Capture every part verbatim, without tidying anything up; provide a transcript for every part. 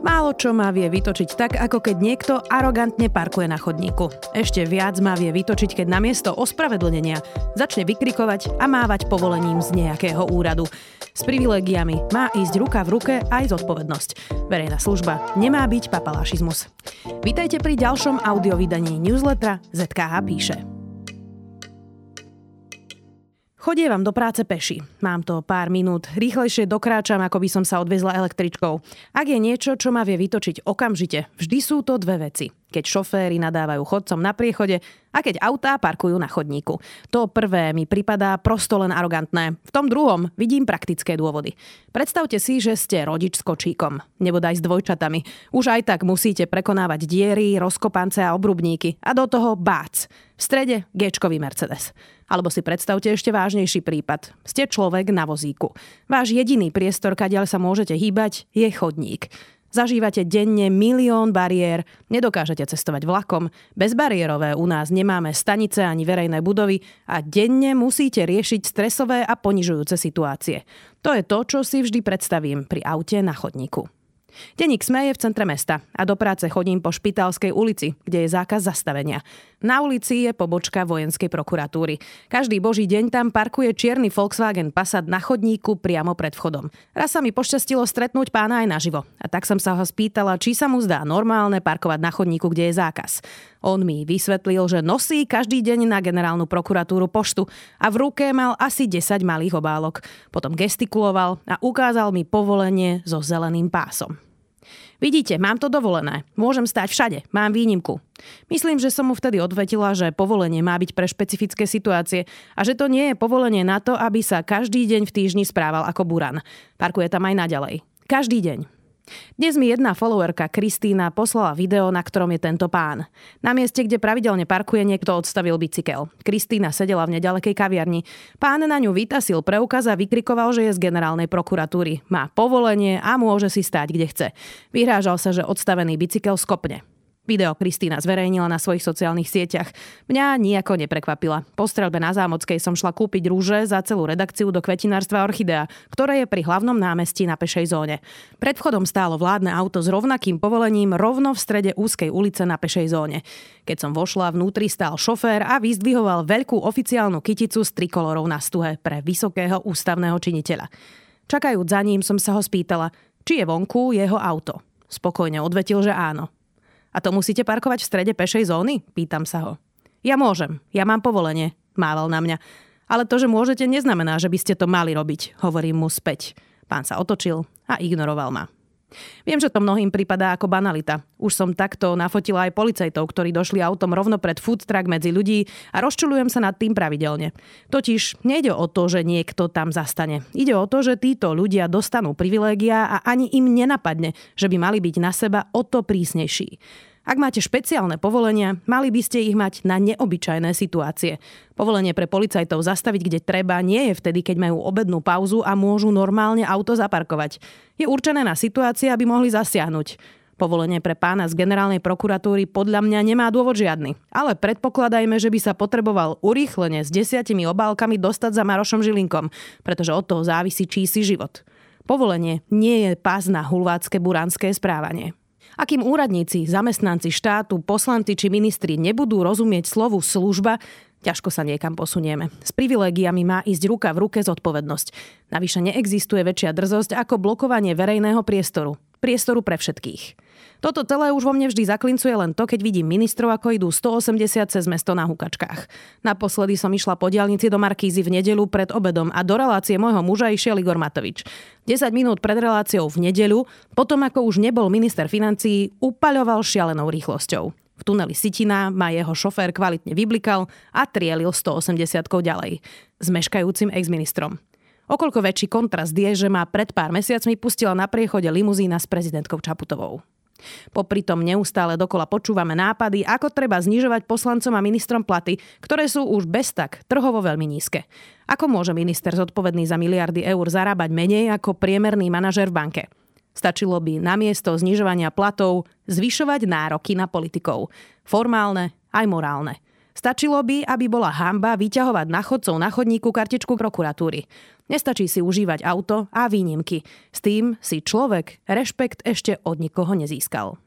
Málo čo ma vie vytočiť tak, ako keď niekto arogantne parkuje na chodníku. Ešte viac ma vie vytočiť, keď namiesto ospravedlnenia začne vykrikovať a mávať povolením z nejakého úradu. S privilégiami má ísť ruka v ruke aj zodpovednosť. Verejná služba nemá byť papalášizmus. Vítajte pri ďalšom audiovydaní newslettera zet ká há píše. Chodievam do práce peši. Mám to pár minút. Rýchlejšie dokráčam, ako by som sa odviezla električkou. Ak je niečo, čo ma vie vytočiť okamžite, vždy sú to dve veci. Keď šoféry nadávajú chodcom na priechode a keď autá parkujú na chodníku. To prvé mi pripadá prosto len arogantné. V tom druhom vidím praktické dôvody. Predstavte si, že ste rodič s kočíkom. Nebodaj s dvojčatami. Už aj tak musíte prekonávať diery, rozkopance a obrubníky. A do toho bác. V strede géčkový Mercedes. Alebo si predstavte ešte vážnejší prípad. Ste človek na vozíku. Váš jediný priestor, kadiaľ sa môžete hýbať, je chodník. Zažívate denne milión bariér, nedokážete cestovať vlakom, bezbariérové u nás nemáme stanice ani verejné budovy a denne musíte riešiť stresové a ponižujúce situácie. To je to, čo si vždy predstavím pri aute na chodníku. Deník Sme je v centre mesta a do práce chodím po Špitalskej ulici, kde je zákaz zastavenia. Na ulici je pobočka Vojenskej prokuratúry. Každý boží deň tam parkuje čierny Volkswagen Passat na chodníku priamo pred vchodom. Raz sa mi pošťastilo stretnúť pána aj naživo a tak som sa ho spýtala, či sa mu zdá normálne parkovať na chodníku, kde je zákaz. On mi vysvetlil, že nosí každý deň na generálnu prokuratúru poštu a v ruke mal asi desať malých obálok. Potom gestikuloval a ukázal mi povolenie so zeleným pásom. Vidíte, mám to dovolené. Môžem stáť všade. Mám výnimku. Myslím, že som mu vtedy odvetila, že povolenie má byť pre špecifické situácie a že to nie je povolenie na to, aby sa každý deň v týždni správal ako buran. Parkuje tam aj naďalej. Každý deň. Dnes mi jedna followerka Kristína poslala video, na ktorom je tento pán. Na mieste, kde pravidelne parkuje, niekto odstavil bicykel. Kristína sedela v nedalekej kaviarni. Pán na ňu vytasil preukaz a vykrikoval, že je z generálnej prokuratúry. Má povolenie a môže si stáť, kde chce. Vyhrážal sa, že odstavený bicykel skopne. Video Kristína zverejnila na svojich sociálnych sieťach. Mňa nijako neprekvapila. Po streľbe na Zámockej som šla kúpiť rúže za celú redakciu do kvetinárstva Orchidea, ktoré je pri hlavnom námestí na pešej zóne. Pred vchodom stálo vládne auto s rovnakým povolením rovno v strede úzkej ulice na pešej zóne. Keď som vošla, vnútri stál šofér a vyzdvihoval veľkú oficiálnu kyticu s trikolorou na stuhe pre vysokého ústavného činiteľa. Čakajúc za ním som sa ho spýtala, či je vonku jeho auto. Spokojne odvetil, že áno. A to musíte parkovať v strede pešej zóny? Pýtam sa ho. Ja môžem, ja mám povolenie, mával na mňa. Ale to, že môžete, neznamená, že by ste to mali robiť, hovorím mu späť. Pán sa otočil a ignoroval ma. Viem, že to mnohým pripadá ako banalita. Už som takto nafotila aj policajtov, ktorí došli autom rovno pred food truck medzi ľudí a rozčuľujem sa nad tým pravidelne. Totiž nejde o to, že niekto tam zastane. Ide o to, že títo ľudia dostanú privilégia a ani im nenapadne, že by mali byť na seba o to prísnejší. Ak máte špeciálne povolenia, mali by ste ich mať na neobyčajné situácie. Povolenie pre policajtov zastaviť, kde treba, nie je vtedy, keď majú obednú pauzu a môžu normálne auto zaparkovať. Je určené na situácie, aby mohli zasiahnuť. Povolenie pre pána z generálnej prokuratúry podľa mňa nemá dôvod žiadny. Ale predpokladajme, že by sa potreboval urýchlene s desiatimi obálkami dostať za Marošom Žilinkom, pretože od toho závisí čísi život. Povolenie nie je pás na hulvácke buránske správanie. A kým úradníci, zamestnanci štátu, poslanci či ministri nebudú rozumieť slovu služba, ťažko sa niekam posunieme. S privilégiami má ísť ruka v ruke zodpovednosť. Navyše neexistuje väčšia drzosť ako blokovanie verejného priestoru. Priestoru pre všetkých. Toto celé už vo mne vždy zaklincuje len to, keď vidím ministrov, ako idú stoosemdesiat cez mesto na hukačkách. Naposledy som išla po diaľnici do Markízy v nedeľu pred obedom a do relácie môjho muža išiel Igor Matovič. desať minút pred reláciou v nedeľu, potom ako už nebol minister financií, upaľoval šialenou rýchlosťou. V tuneli Sitina ma jeho šofér kvalitne vyblikal a trielil stoosemdesiatkou ďalej s meškajúcim exministrom. Okoľko väčší kontrast je, že ma pred pár mesiacmi pustila na priechode limuzína s prezidentkou Čaputovou. Popri tom neustále dokola počúvame nápady, ako treba znižovať poslancom a ministrom platy, ktoré sú už bez tak trhovo veľmi nízke. Ako môže minister zodpovedný za miliardy eur zarábať menej ako priemerný manažer v banke? Stačilo by namiesto znižovania platov zvyšovať nároky na politikov. Formálne aj morálne. Stačilo by, aby bola hanba vyťahovať na chodcov na chodníku kartičku prokuratúry. Nestačí si užívať auto a výnimky. S tým si človek rešpekt ešte od nikoho nezískal.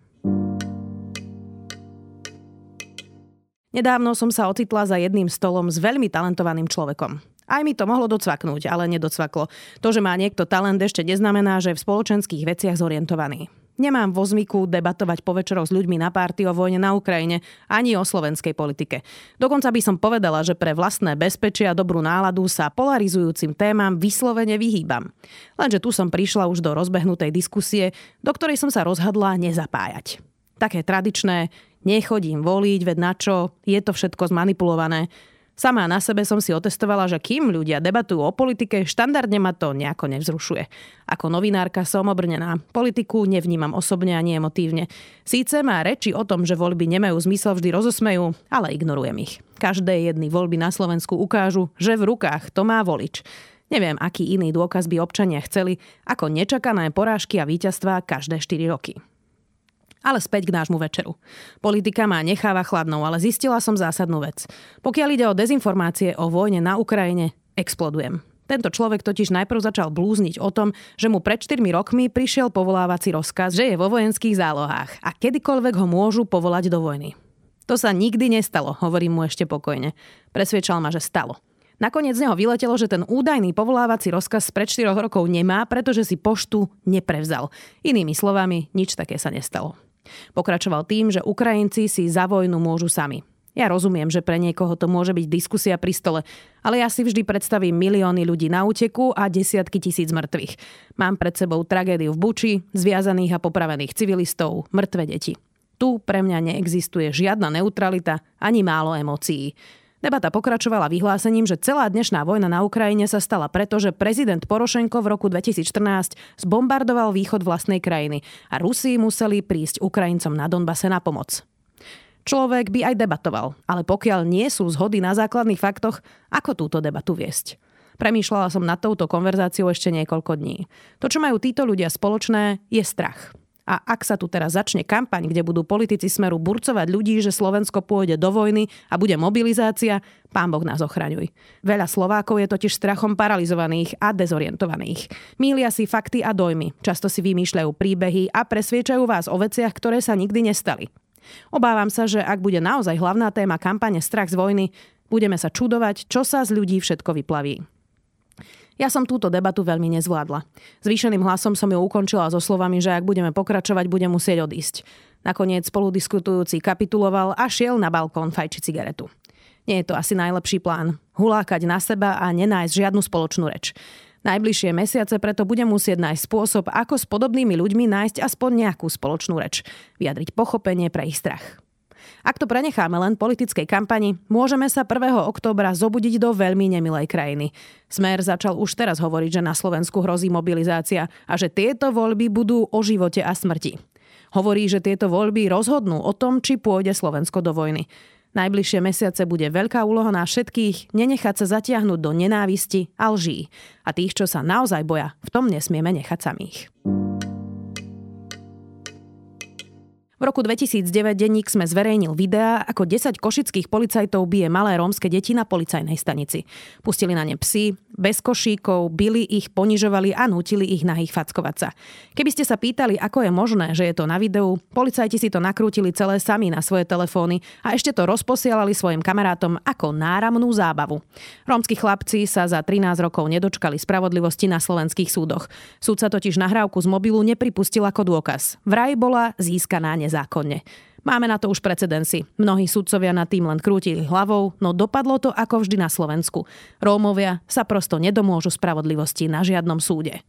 Nedávno som sa ocitla za jedným stolom s veľmi talentovaným človekom. Aj mi to mohlo docvaknúť, ale nedocvaklo. To, že má niekto talent, ešte neznamená, že je v spoločenských veciach zorientovaný. Nemám vo zvyku debatovať po večeroch s ľuďmi na párty o vojne na Ukrajine ani o slovenskej politike. Dokonca by som povedala, že pre vlastné bezpečie a dobrú náladu sa polarizujúcim témam vyslovene vyhýbam. Lenže tu som prišla už do rozbehnutej diskusie, do ktorej som sa rozhodla nezapájať. Také tradičné, nechodím voliť, veď na čo, je to všetko zmanipulované. Sama na sebe som si otestovala, že kým ľudia debatujú o politike, štandardne ma to nejako nevzrušuje. Ako novinárka som obrnená. Politiku nevnímam osobne ani emotívne. Síce má reči o tom, že voľby nemajú zmysel, vždy rozosmejú, ale ignorujem ich. Každé jedny voľby na Slovensku ukážu, že v rukách to má volič. Neviem, aký iný dôkaz by občania chceli, ako nečakané porážky a víťazstvá každé štyri roky. Ale späť k nášmu večeru. Politika ma necháva chladnou, ale zistila som zásadnú vec. Pokiaľ ide o dezinformácie o vojne na Ukrajine, explodujem. Tento človek totiž najprv začal blúzniť o tom, že mu pred štyrmi rokmi prišiel povolávací rozkaz, že je vo vojenských zálohách a kedykoľvek ho môžu povolať do vojny. To sa nikdy nestalo, hovorím mu ešte pokojne. Presviedčal ma, že stalo. Nakoniec z neho vyletelo, že ten údajný povolávací rozkaz spred štyroch rokov nemá, pretože si poštu neprevzal. Inými slovami, nič také sa nestalo. Pokračoval tým, že Ukrajinci si za vojnu môžu sami. Ja rozumiem, že pre niekoho to môže byť diskusia pri stole, ale ja si vždy predstavím milióny ľudí na úteku a desiatky tisíc mŕtvych. Mám pred sebou tragédiu v Buči, zviazaných a popravených civilistov, mŕtve deti. Tu pre mňa neexistuje žiadna neutralita ani málo emócií. Debata pokračovala vyhlásením, že celá dnešná vojna na Ukrajine sa stala preto, že prezident Porošenko v roku dvetisícštrnásť zbombardoval východ vlastnej krajiny a Rusi museli prísť Ukrajincom na Donbase na pomoc. Človek by aj debatoval, ale pokiaľ nie sú zhody na základných faktoch, ako túto debatu viesť? Premýšľala som nad touto konverzáciou ešte niekoľko dní. To, čo majú títo ľudia spoločné, je strach. A ak sa tu teraz začne kampaň, kde budú politici Smeru burcovať ľudí, že Slovensko pôjde do vojny a bude mobilizácia, Pán Boh nás ochraňuj. Veľa Slovákov je totiž strachom paralizovaných a dezorientovaných. Mýlia si fakty a dojmy, často si vymýšľajú príbehy a presviedčajú vás o veciach, ktoré sa nikdy nestali. Obávam sa, že ak bude naozaj hlavná téma kampane strach z vojny, budeme sa čudovať, čo sa z ľudí všetko vyplaví. Ja som túto debatu veľmi nezvládla. Zvýšeným hlasom som ju ukončila so slovami, že ak budeme pokračovať, budem musieť odísť. Nakoniec spoludiskutujúci kapituloval a šiel na balkón fajčiť cigaretu. Nie je to asi najlepší plán. Hulákať na seba a nenájsť žiadnu spoločnú reč. Najbližšie mesiace preto budem musieť nájsť spôsob, ako s podobnými ľuďmi nájsť aspoň nejakú spoločnú reč. Vyjadriť pochopenie pre ich strach. Ak to prenecháme len politickej kampani, môžeme sa prvého októbra zobudiť do veľmi nemilej krajiny. Smer začal už teraz hovoriť, že na Slovensku hrozí mobilizácia a že tieto voľby budú o živote a smrti. Hovorí, že tieto voľby rozhodnú o tom, či pôjde Slovensko do vojny. Najbližšie mesiace bude veľká úloha na všetkých nenechať sa zatiahnuť do nenávisti a lží. A tých, čo sa naozaj boja, v tom nesmieme nechať samých. V roku dvetisícdeväť Deník Sme zverejnil videá, ako desať košických policajtov bije malé rómske deti na policajnej stanici. Pustili na ne psy, bez košíkov, bili ich, ponižovali a nútili ich nahých fackovať sa. Keby ste sa pýtali, ako je možné, že je to na videu, policajti si to nakrútili celé sami na svoje telefóny a ešte to rozposielali svojim kamarátom ako náramnú zábavu. Rómski chlapci sa za trinásť rokov nedočkali spravodlivosti na slovenských súdoch. Súd sa totiž nahrávku z mobilu nepripustil ako dôkaz. Vraj bola získaná nez- zákonne. Máme na to už precedenci. Mnohí sudcovia nad tým len krútili hlavou, no dopadlo to ako vždy na Slovensku. Rómovia sa prosto nedomôžu spravodlivosti na žiadnom súde.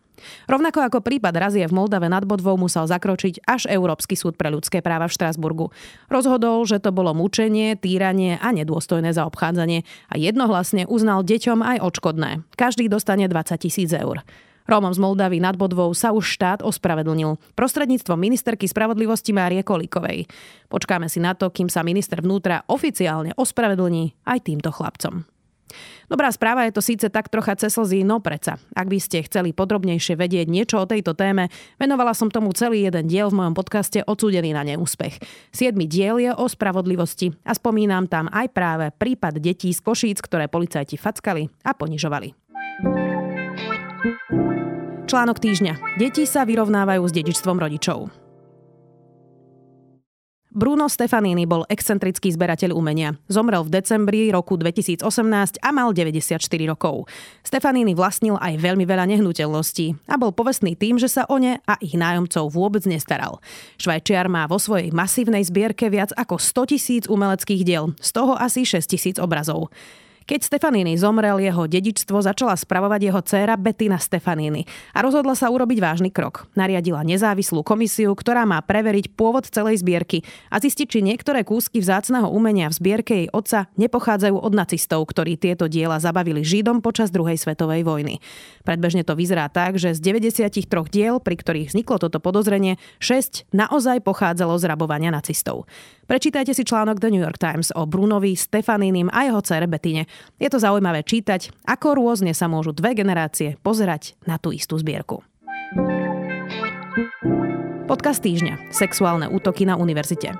Rovnako ako prípad razie v Moldave nad Bodvou musel zakročiť až Európsky súd pre ľudské práva v Štrásburgu. Rozhodol, že to bolo mučenie, týranie a nedôstojné zaobchádzanie a jednohlasne uznal deťom aj odškodné. Každý dostane dvadsať tisíc eur. Rómom z Moldavy nad Bodvou sa už štát ospravedlnil prostredníctvom ministerky spravodlivosti Márie Kolíkovej. Počkáme si na to, kým sa minister vnútra oficiálne ospravedlní aj týmto chlapcom. Dobrá správa je to síce tak trocha cez slzy, no preca. Ak by ste chceli podrobnejšie vedieť niečo o tejto téme, venovala som tomu celý jeden diel v mojom podcaste Odsúdený na neúspech. Siedmy diel je o spravodlivosti a spomínam tam aj práve prípad detí z Košíc, ktoré policajti fackali a ponižovali. Článok týždňa. Deti sa vyrovnávajú s dedičstvom rodičov. Bruno Stefanini bol excentrický zberateľ umenia. Zomrel v decembri roku dvetisícosemnásť a mal deväťdesiatštyri rokov. Stefanini vlastnil aj veľmi veľa nehnuteľností a bol povestný tým, že sa o ne a ich nájomcov vôbec nestaral. Švajčiar má vo svojej masívnej zbierke viac ako stotisíc umeleckých diel, z toho asi šesťtisíc obrazov. Keď Stefanini zomrel, jeho dedičstvo začala spravovať jeho dcéra Bettina Stefanini a rozhodla sa urobiť vážny krok. Nariadila nezávislú komisiu, ktorá má preveriť pôvod celej zbierky a zistiť, či niektoré kúsky vzácneho umenia v zbierke jej otca nepochádzajú od nacistov, ktorí tieto diela zabavili Židom počas druhej svetovej vojny. Predbežne to vyzerá tak, že z deväťdesiattri diel, pri ktorých vzniklo toto podozrenie, šesť naozaj pochádzalo z rabovania nacistov. Prečítajte si článok The New York Times o Brunovi, Stefaninim a jeho dcére Bettine. Je to zaujímavé čítať, ako rôzne sa môžu dve generácie pozerať na tú istú zbierku. Podcast týždňa. Sexuálne útoky na univerzite.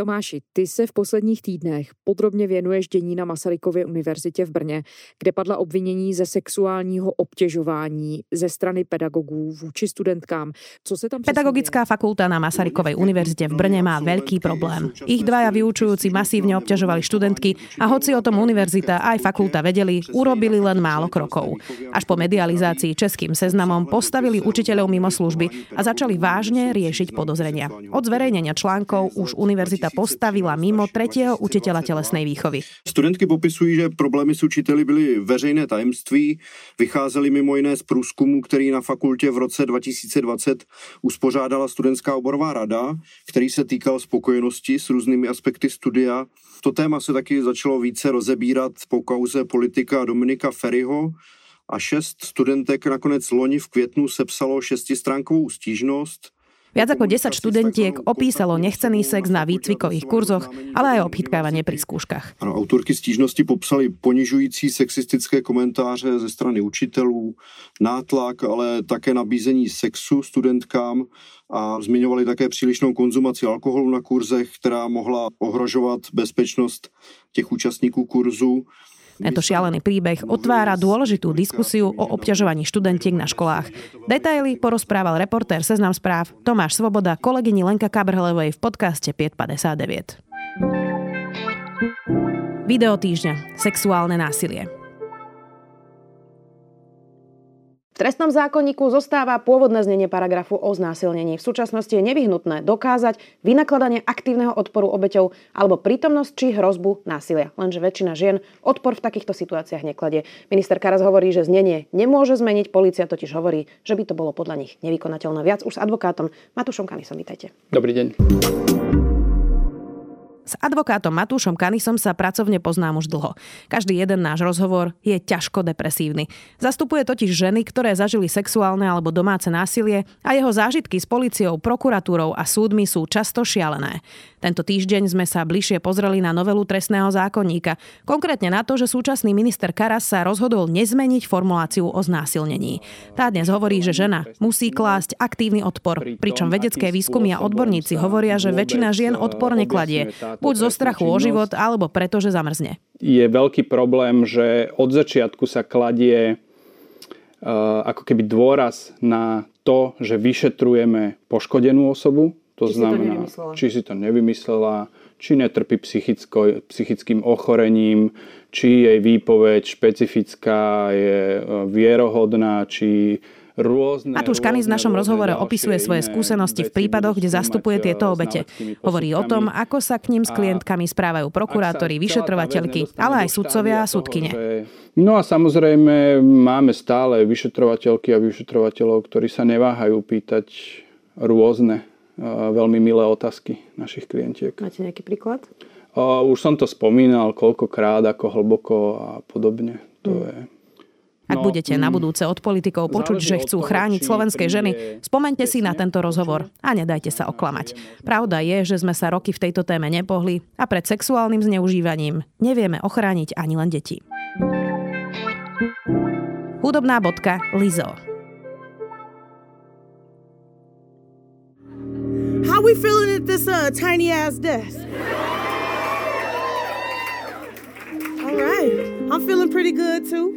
Tomáši, ty se v posledních týdnech podrobně věnuješ dění na Masarykově univerzitě v Brně, kde padla obvinění ze sexuálního obtěžování ze strany pedagogů vůči studentkám. Co se tam Pedagogická fakulta na Masarykovej univerzite v Brne má veľký problém. Ich dvaja vyučujúci masívne obťažovali študentky a hoci o tom univerzita aj fakulta vedeli, urobili len málo krokov. Až po medializácii Českým Seznamom postavili učiteľov mimo služby a začali vážne riešiť podozrenia. Od zverejnenia článkov už univerzita postavila mimo tretieho učiteľa telesnej výchovy. Studentky popisují, že problémy s učiteli byly veřejné tajemství, vycházeli mimo jiné z průzkumu, který na fakultě v roce dva tisíce dvacet uspořádala studentská oborová rada, který se týkal spokojenosti s různými aspekty studia. To téma se taky začalo více rozebírat po kauze politika Dominika Ferryho a šest studentek nakonec loni v květnu sepsalo šestistránkovou stížnost. Viac ako desať študentiek opísalo nechcený sex na výcvikových kurzoch, ale aj obchytkávanie pri skúškach. Ano, autorky stížnosti popsali ponižující sexistické komentáře ze strany učitelů, nátlak, ale také nabízení sexu studentkám a zmiňovali také přílišnou konzumaci alkoholu na kurzech, která mohla ohrožovat bezpečnost těch účastníků kurzu. Tento šialený príbeh otvára dôležitú diskusiu o obťažovaní študentiek na školách. Detaily porozprával reportér Seznam správ Tomáš Svoboda kolegyni Lenka Kábrhlevoj v podcaste päť päťdesiatdeväť. Video týždňa. Sexuálne násilie. V trestnom zákonníku zostáva pôvodné znenie paragrafu o znásilnení. V súčasnosti je nevyhnutné dokázať vynakladanie aktívneho odporu obeťou alebo prítomnosť či hrozbu násilia. Lenže väčšina žien odpor v takýchto situáciách nekladie. Minister Karas hovorí, že znenie nemôže zmeniť, polícia totiž hovorí, že by to bolo podľa nich nevykonateľné. Viac už s advokátom Matúšom Kanisom. Vítajte. Dobrý deň. S advokátom Matúšom Kanisom sa pracovne poznám už dlho. Každý jeden náš rozhovor je ťažko depresívny. Zastupuje totiž ženy, ktoré zažili sexuálne alebo domáce násilie a jeho zážitky s políciou, prokuratúrou a súdmi sú často šialené. Tento týždeň sme sa bližšie pozreli na novelu trestného zákonníka, konkrétne na to, že súčasný minister Karas sa rozhodol nezmeniť formuláciu o znásilnení. Tá dnes hovorí, že žena musí klásť aktívny odpor, pričom vedecké výskumy a odborníci hovoria, že väčšina žien odpor nekladie. Buď zo strachu o život, alebo preto, že zamrzne. Je veľký problém, že od začiatku sa kladie e, ako keby dôraz na to, že vyšetrujeme poškodenú osobu. To či znamená, si to či si to nevymyslela, či netrpí psychicko, psychickým ochorením, či jej výpoveď špecifická, je vierohodná, či... Rôzne, Matúš Kanis v našom rozhovore opisuje svoje skúsenosti v prípadoch, kde zastupuje tieto obete. Hovorí o tom, ako sa k ním s klientkami správajú prokurátori, vyšetrovateľky, ale aj sudcovia a sudkyne. No a samozrejme máme stále vyšetrovateľky a vyšetrovateľov, ktorí sa neváhajú pýtať rôzne veľmi milé otázky našich klientiek. Máte nejaký príklad? Už som to spomínal, koľkokrát, ako hlboko a podobne. To je... Ak no, budete na budúce od politikov počuť, že chcú chrániť slovenské ženy, spomeňte si na tento rozhovor a nedajte sa oklamať. Pravda je, že sme sa roky v tejto téme nepohli a pred sexuálnym zneužívaním nevieme ochrániť ani len deti. Hudobná bodka Lizzo. How we feeling at this uh, tiny ass desk? All right. I'm feeling pretty good too.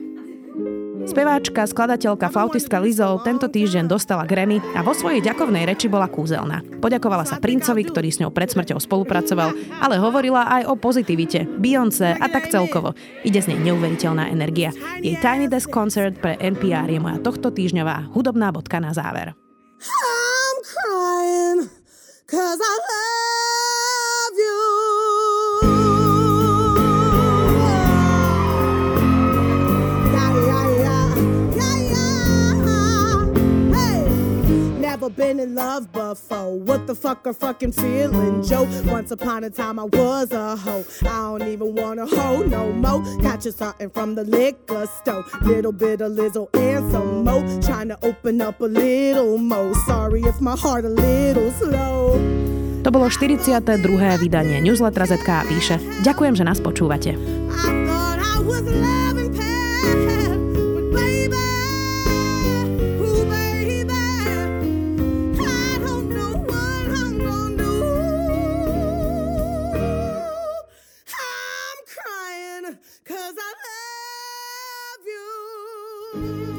Speváčka, skladateľka, flautistka Lizzo tento týždeň dostala Grammy a vo svojej ďakovnej reči bola kúzelná. Poďakovala sa Princovi, ktorý s ňou pred smrťou spolupracoval, ale hovorila aj o pozitivite, Beyoncé a tak celkovo. Ide z nej neuveriteľná energia. Jej Tiny Desk koncert pre en pé er je moja tohto týždňová hudobná bodka na záver. I'm crying, 'cause I love you. Been in love before. What the fuck are fucking feeling, Joe? Once upon a time I was a hoe. I don't even want a hoe no more. Got you something from the liquor store. Little bit of Lizzo and some more. Trying to open up a little more. Sorry if my heart a little slow. To bolo štyridsiate druhé vydanie newslettera zet ká há píše. Ďakujem, že nás počúvate. Cause I love you.